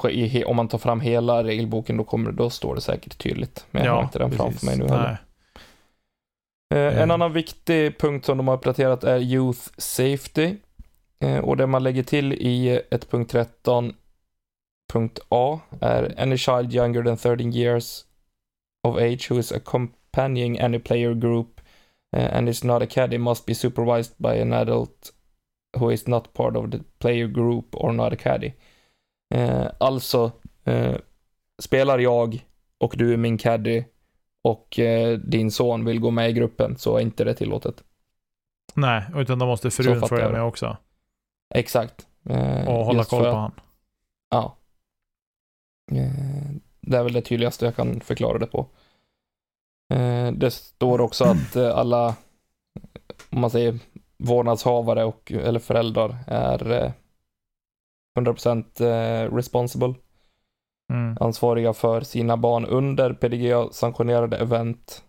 om man tar fram hela regelboken då står det säkert tydligt. Men jag har inte den framför mig nu heller. En annan viktig punkt som de har uppdaterat är Youth Safety. Och det man lägger till i 1.13.a är any child younger than 13 years of age who is accompanying any player group and is not a caddy must be supervised by an adult who is not part of the player group or not a caddy. Alltså spelar jag och du är min caddy och din son vill gå med i gruppen så är inte det tillåtet. Nej, utan de måste förut följa med också. Exakt. Och hålla koll på han. Ja. Det är väl det tydligaste jag kan förklara det på. Det står också att alla, om man säger vårdnadshavare och, eller föräldrar är 100% responsible. Ansvariga för sina barn under PDGA-sanktionerade event.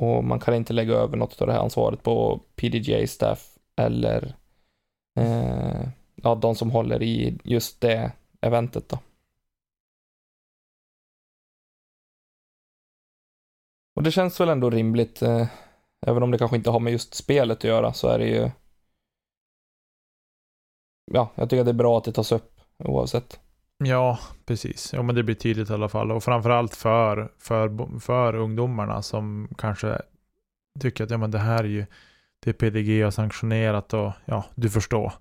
Och man kan inte lägga över något av det här ansvaret på PDGA-staff eller de som håller i just det eventet då. Och det känns väl ändå rimligt, även om det kanske inte har med just spelet att göra, så är det ju... Ja, jag tycker att det är bra att det tas upp oavsett. Ja, precis. Ja, men det blir tydligt i alla fall. Och framförallt för ungdomarna som kanske tycker att ja, men det här är ju... Det är PDGA sanktionerat och ja, du förstår.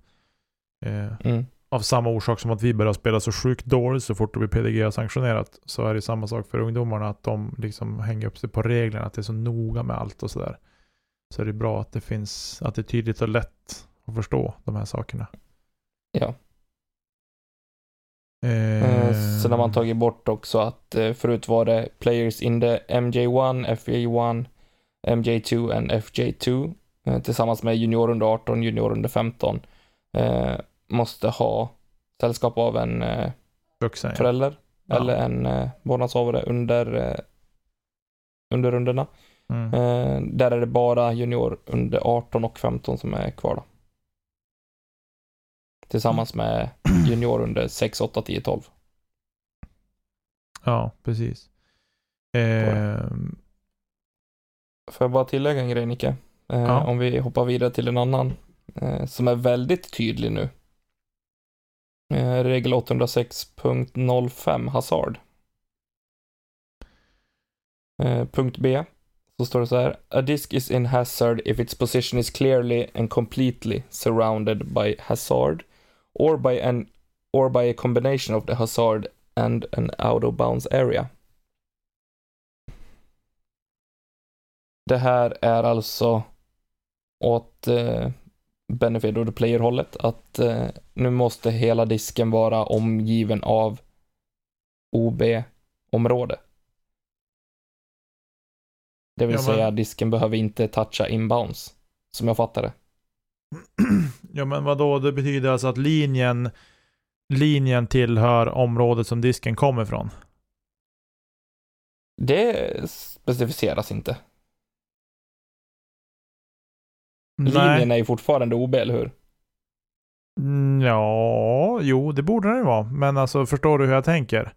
Av samma orsak som att vi börjar spela så sjukt dåligt så fort det blir PDGA sanktionerat, så är det samma sak för ungdomarna att de liksom hänger upp sig på reglerna, att det är så noga med allt och sådär. Så är det bra att det finns, att det är tydligt och lätt att förstå de här sakerna. Ja. Sen har man tagit bort också att förut var det players in the MJ1, FJ1, MJ2 and FJ2 tillsammans med junior under 18, junior under 15 måste ha sällskap av en vuxen, förälder eller en vårdnadshavare under rundorna. Där är det bara junior under 18 och 15 som är kvar då. Tillsammans med junior under 6, 8, 10, 12. Ja, precis. Får jag bara tillägga en grej, Nicke? Om vi hoppar vidare till en annan som är väldigt tydlig nu. Regel 806.05 hazard. Punkt B. Så står det så här. A disc is in hazard if its position is clearly and completely surrounded by hazard or by a combination of the hazard and an out of bounds area. Det här är alltså åt benefit of the player-hållet att nu måste hela disken vara omgiven av OB-område. Det vill säga disken behöver inte toucha inbounds, som jag fattar det. Ja, men vadå? Det betyder alltså att linjen tillhör området som disken kommer ifrån? Det specificeras inte. Linjen är ju fortfarande OB, eller hur? Ja, jo, det borde den ju vara. Men alltså, förstår du hur jag tänker?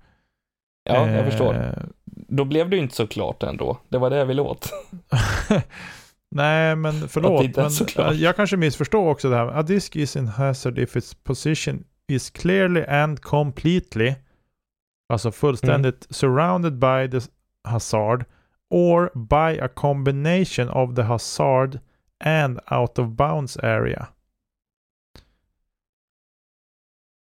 Ja, jag förstår. Då blev det ju inte så klart ändå. Det var det jag ville åt. Nej, men förlåt. Men jag kanske missförstår också det här. A disc is in hazard if its position is clearly and completely, alltså fullständigt surrounded by the hazard or by a combination of the hazard and out of bounds area.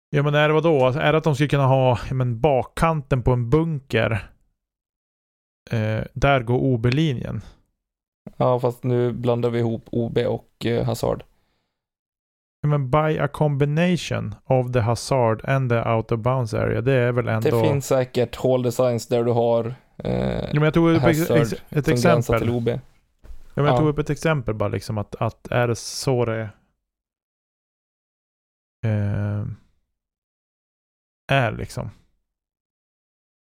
Ja, men är det vad då? Är det att de skulle kunna ha bakkanten på en bunker? Där går OB-linjen. Ja, fast nu blandar vi ihop OB och hazard. Men by a combination of the hazard and the out of bounds area, det är väl ändå... Det finns säkert hall designs där du har jag tog upp ett exempel till OB. Ja, men jag tog upp ett exempel bara liksom att är det så det är liksom.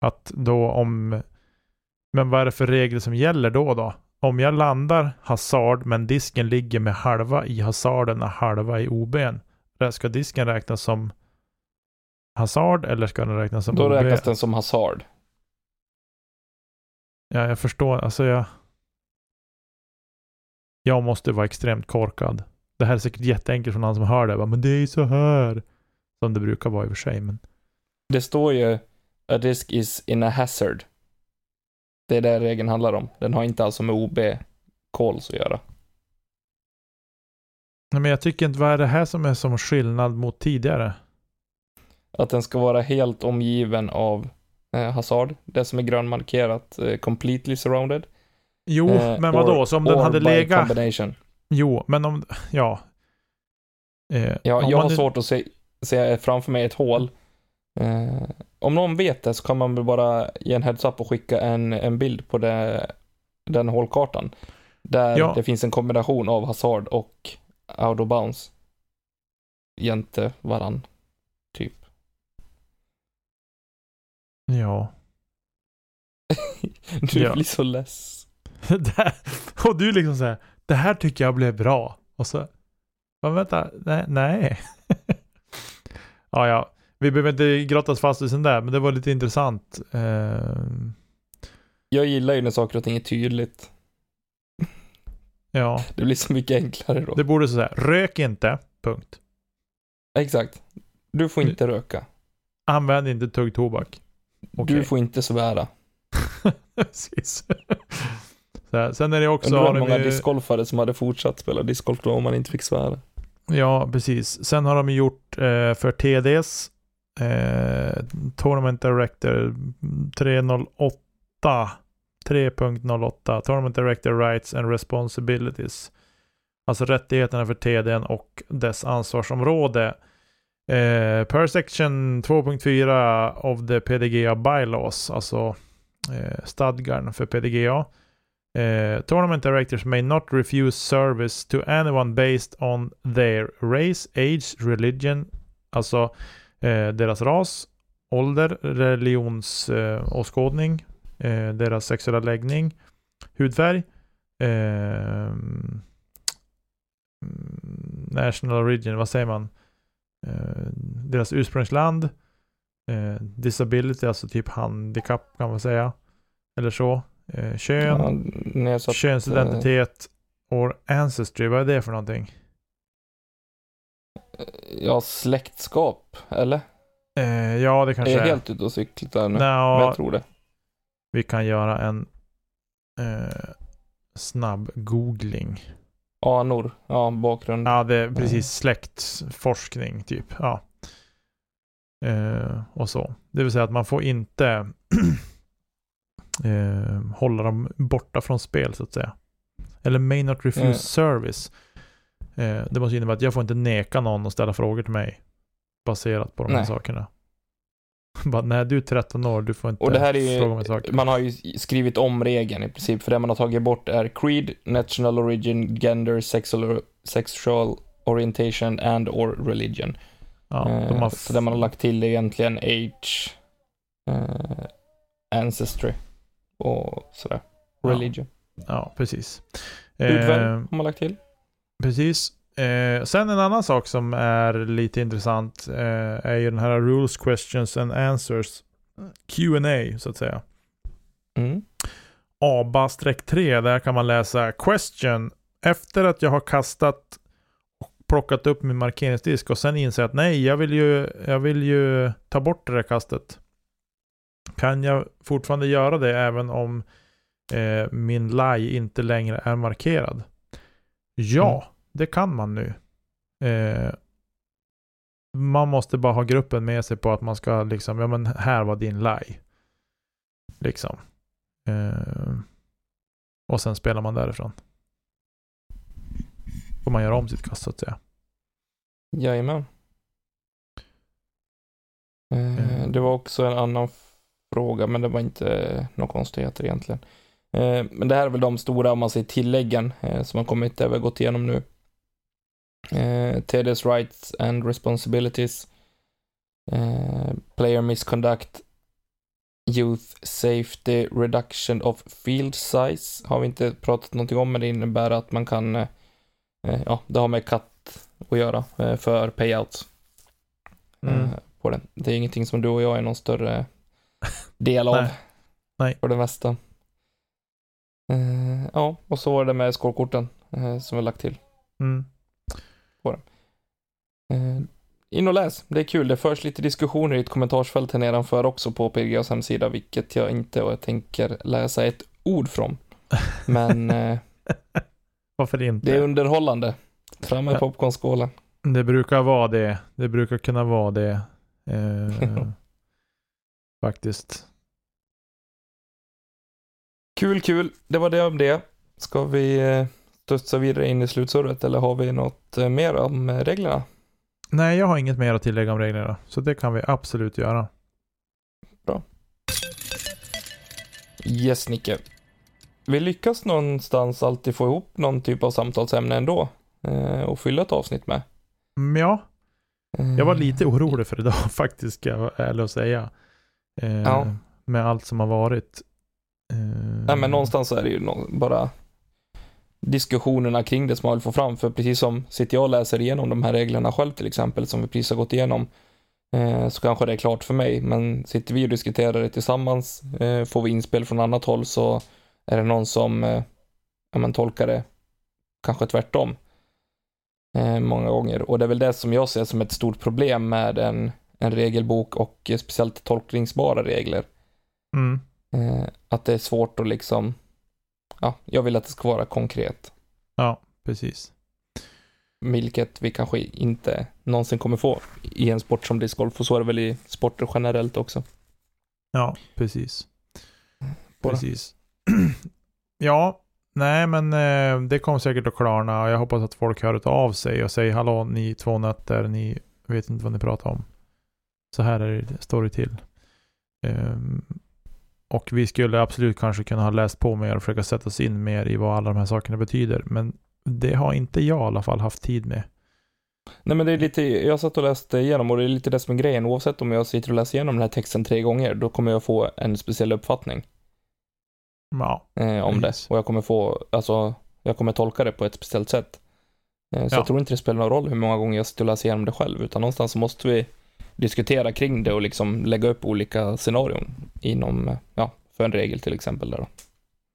Att då om... Men vad är det för regler som gäller då? Om jag landar hazard men disken ligger med halva i hazarden och halva i OB:n, ska disken räknas som hazard eller ska den räknas som OB? Då räknas den som hazard. Ja, jag förstår. Alltså jag måste vara extremt korkad. Det här är säkert jätteenkelt från han som hör det. Men det är ju så här som det brukar vara i och för sig. Men... Det står ju a disc is in a hazard. Det är det regeln handlar om. Den har inte alltså med OB-calls att göra. Nej, men jag tycker inte, vad är det här som är som skillnad mot tidigare? Att den ska vara helt omgiven av hazard. Det som är grönmarkerat, completely surrounded. Jo, men vadå? Så om den hade legat... Jo, men om... Ja. Om jag har svårt att se framför mig ett hål. Om någon vet det så kan man väl bara ge en heads up och skicka en bild på den hålkartan där det finns en kombination av hazard och out of bounds jämte varann typ. Ja. Du blir så less. Och du liksom så här, det här tycker jag blev bra. Och så, men vänta, nej. Ja. Vi behöver inte grottas fast i sen där, men det var lite intressant. Jag gillar ju när saker och ting är tydligt. Ja. Det blir så mycket enklare då. Det borde så här, rök inte, punkt. Exakt. Du får inte röka. Använd inte tuggtobak. Okay. Du får inte svära. Precis. Så här. Sen är det också... Det var många discgolfare som hade fortsatt spela discgolf då om man inte fick svära. Ja, precis. Sen har de gjort för TDs Tournament Director 3.08 Tournament Director Rights and Responsibilities, alltså rättigheterna för TDn och dess ansvarsområde, per section 2.4 of the PDGA bylaws, alltså stadgarna för PDGA. Tournament directors may not refuse service to anyone based on their race, age, religion, alltså deras ras, ålder, religionsåskådning, deras sexuella läggning, hudfärg, national origin, vad säger man, deras ursprungsland, disability, alltså typ handikapp kan man säga, eller så. Kön, könsidentitet or ancestry, vad är det för någonting? Ja, släktskap, eller? Ja, det kanske är. Jag är helt ute och cyklar där nu, men jag tror det. Vi kan göra en snabb googling. Anor, ja, bakgrund. Ja, det är precis släktforskning typ, ja. Och så. Det vill säga att man får inte... hålla dem borta från spel så att säga. Eller may not refuse service. Det måste innebära att jag får inte neka någon att ställa frågor till mig baserat på de här sakerna. Bara, nej, du är 13 år, du får inte. Och det här är fråga om saker. Man har ju skrivit om regeln i princip, för det man har tagit bort är creed, national origin, gender, sexual orientation and or religion. Ja, så det man har lagt till är egentligen age, ancestry och sådär. Religion. Ja, precis. Hudfärg har man lagt till. Precis. Sen en annan sak som är lite intressant är ju den här rules, questions and answers, Q&A så att säga. ABA-3, där kan man läsa question. Efter att jag har kastat och plockat upp min markeringsdisk och sen inser att nej, jag vill ju ta bort det där kastet. Kan jag fortfarande göra det även om min laj inte längre är markerad. Ja, det kan man nu. Man måste bara ha gruppen med sig på att man ska liksom, ja men här var din laj. Liksom. Och sen spelar man därifrån. Får man göra om sitt kast så att säga. Jajamän. Det var också en annan fråga, men det var inte någon konstigheter egentligen. Men det här är väl de stora, om man säger tilläggen, som har kommit över gått igenom nu. TD's rights and responsibilities, player misconduct, youth safety, reduction of field size har vi inte pratat någonting om, men det innebär att man kan ja, det har med katt att göra för payouts på den. Det är ingenting som du och jag är någon större del av. Nej. För det mesta. Ja, och så var det med skålkorten som vi lagt till. På den. In och läs, det är kul. Det förs lite diskussioner i ett kommentarsfält här nedanför också på PDGAs hemsida, vilket jag inte och jag tänker läsa ett ord från. Men varför inte? Det är underhållande. Fram med popcornskålen. Det brukar vara det. Det brukar kunna vara det. Faktiskt. Kul. Det var det om det. Ska vi studsa vidare in i slutsurret eller har vi något mer om reglerna? Nej, jag har inget mer att tillägga om reglerna. Så det kan vi absolut göra. Bra. Yes, Nicke. Vi lyckas någonstans alltid få ihop någon typ av samtalsämne ändå. Och fylla ett avsnitt med. Ja. Jag var lite orolig för idag faktiskt, ska jag ärligt säga. Med allt som har varit. Nej, men någonstans är det ju bara diskussionerna kring det som man vill få fram. För precis som sitter jag och läser igenom de här reglerna själv till exempel, som vi precis har gått igenom, så kanske det är klart för mig. Men sitter vi och diskuterar det tillsammans, får vi inspel från annat håll, så är det någon som tolkar det kanske tvärtom många gånger. Och det är väl det som jag ser som ett stort problem med en regelbok och speciellt tolkningsbara regler. Att det är svårt att liksom, ja, jag vill att det ska vara konkret. Ja, precis. Vilket vi kanske inte någonsin kommer få i en sport som discgolf, och så är det väl i sporter generellt också. Ja, precis. Precis. Ja, nej men det kommer säkert att klarna, och jag hoppas att folk hör ut av sig och säger hallå, ni två nötter, ni vet inte vad ni pratar om. Så här är det, står det till. Och vi skulle absolut kanske kunna ha läst på mer och försöka sätta oss in mer i vad alla de här sakerna betyder. Men det har inte jag i alla fall haft tid med. Nej, men det är lite, jag satt och läste igenom, och det är lite det som är grejen. Oavsett om jag sitter och läser igenom den här texten 3 gånger, då kommer jag få en speciell uppfattning. Ja, om det. Och jag kommer få, alltså, jag kommer tolka det på ett speciellt sätt. Så jag tror inte det spelar någon roll hur många gånger jag sitter och läser igenom det själv. Utan någonstans så måste vi diskutera kring det och liksom lägga upp olika scenarion inom, ja, för en regel till exempel där då.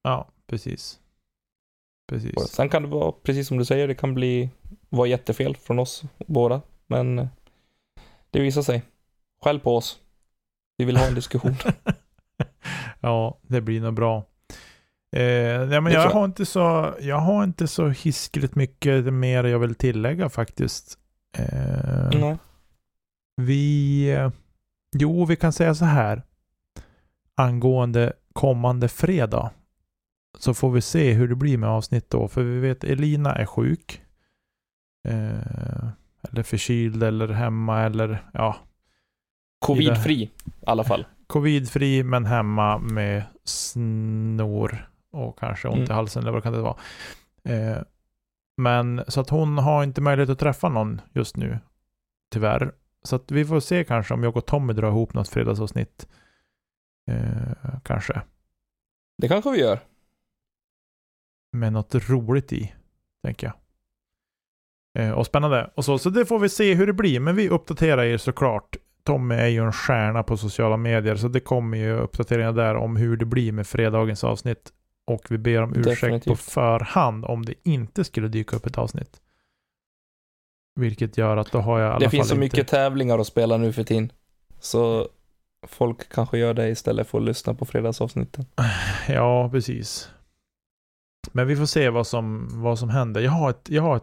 Ja, precis. Och sen kan det vara, precis som du säger, det kan vara jättefel från oss båda, men det visar sig. Skäll på oss. Vi vill ha en diskussion. Ja, det blir nog bra. Nej, men jag har inte så hiskligt mycket mer jag vill tillägga faktiskt. Nej. Vi kan säga så här. Angående kommande fredag så får vi se hur det blir med avsnitt då. För vi vet Elina är sjuk. Eller förkyld eller hemma eller ja. Covidfri i alla fall. Covidfri men hemma med snor och kanske ont i halsen eller vad kan det vara. Men så att hon har inte möjlighet att träffa någon just nu. Tyvärr. Så att vi får se kanske om jag och Tommy drar ihop något fredagsavsnitt. Kanske. Det kanske vi gör. Med något roligt i, tänker jag. Och spännande. Och så det får vi se hur det blir. Men vi uppdaterar er såklart. Tommy är ju en stjärna på sociala medier. Så det kommer ju uppdateringar där om hur det blir med fredagens avsnitt. Och vi ber om ursäkt på förhand om det inte skulle dyka upp ett avsnitt. Vilket gör att då har jag i alla fall inte... Det finns så mycket tävlingar att spela nu för tiden. Så folk kanske gör det istället för att lyssna på fredagsavsnitten. Ja, precis. Men vi får se vad som händer. Jag har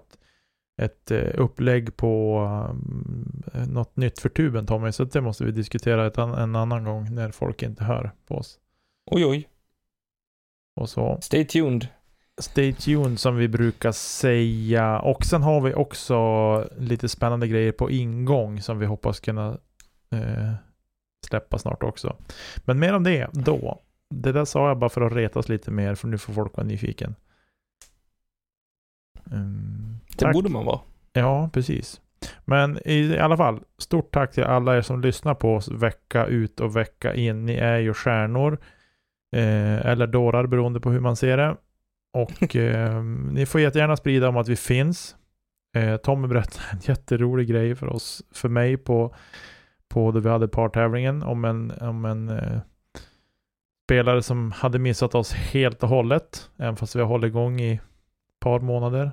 ett upplägg på något nytt för tuben, Tommy, så det måste vi diskutera en annan gång när folk inte hör på oss. Oj. Och så stay tuned. Stay tuned, som vi brukar säga. Och sen har vi också lite spännande grejer på ingång som vi hoppas kunna släppa snart också. Men mer om det då. Det där sa jag bara för att retas lite mer, för nu får folk vara nyfiken. Det borde man vara. Ja, precis. Men i alla fall, stort tack till alla er som lyssnar på oss vecka ut och vecka in. Ni är ju stjärnor eller dårar, beroende på hur man ser det. Och ni får jättegärna sprida om att vi finns. Tommy berättade en jätterolig grej för mig på där vi hade partävlingen om en spelare som hade missat oss helt och hållet, även fast vi har hållit igång i ett par månader.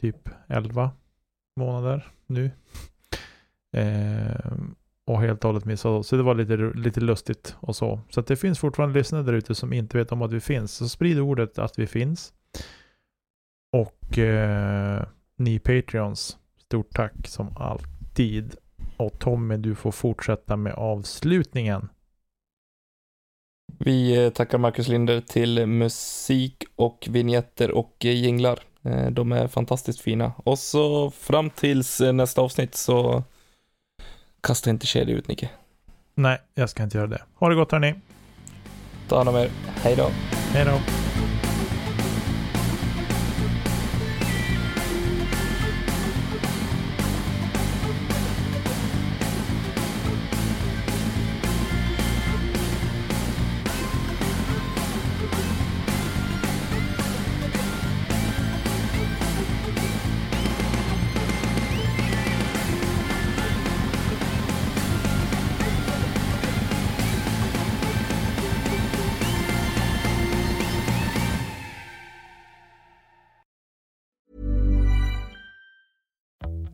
Typ 11 månader nu. Och helt och hållet missade oss. Så det var lite lustigt och så. Så att det finns fortfarande lyssnare där ute som inte vet om att vi finns. Så sprid ordet att vi finns. Och ni Patreons, stort tack som alltid. Och Tommy, du får fortsätta med avslutningen. Vi tackar Marcus Linder till musik och vignetter och jinglar. De är fantastiskt fina. Och så fram tills nästa avsnitt så kasta inte kedjor ut, Nicke. Nej, jag ska inte göra det. Ha det gott, hörni. Ta hand om er. Hej då. Hej då.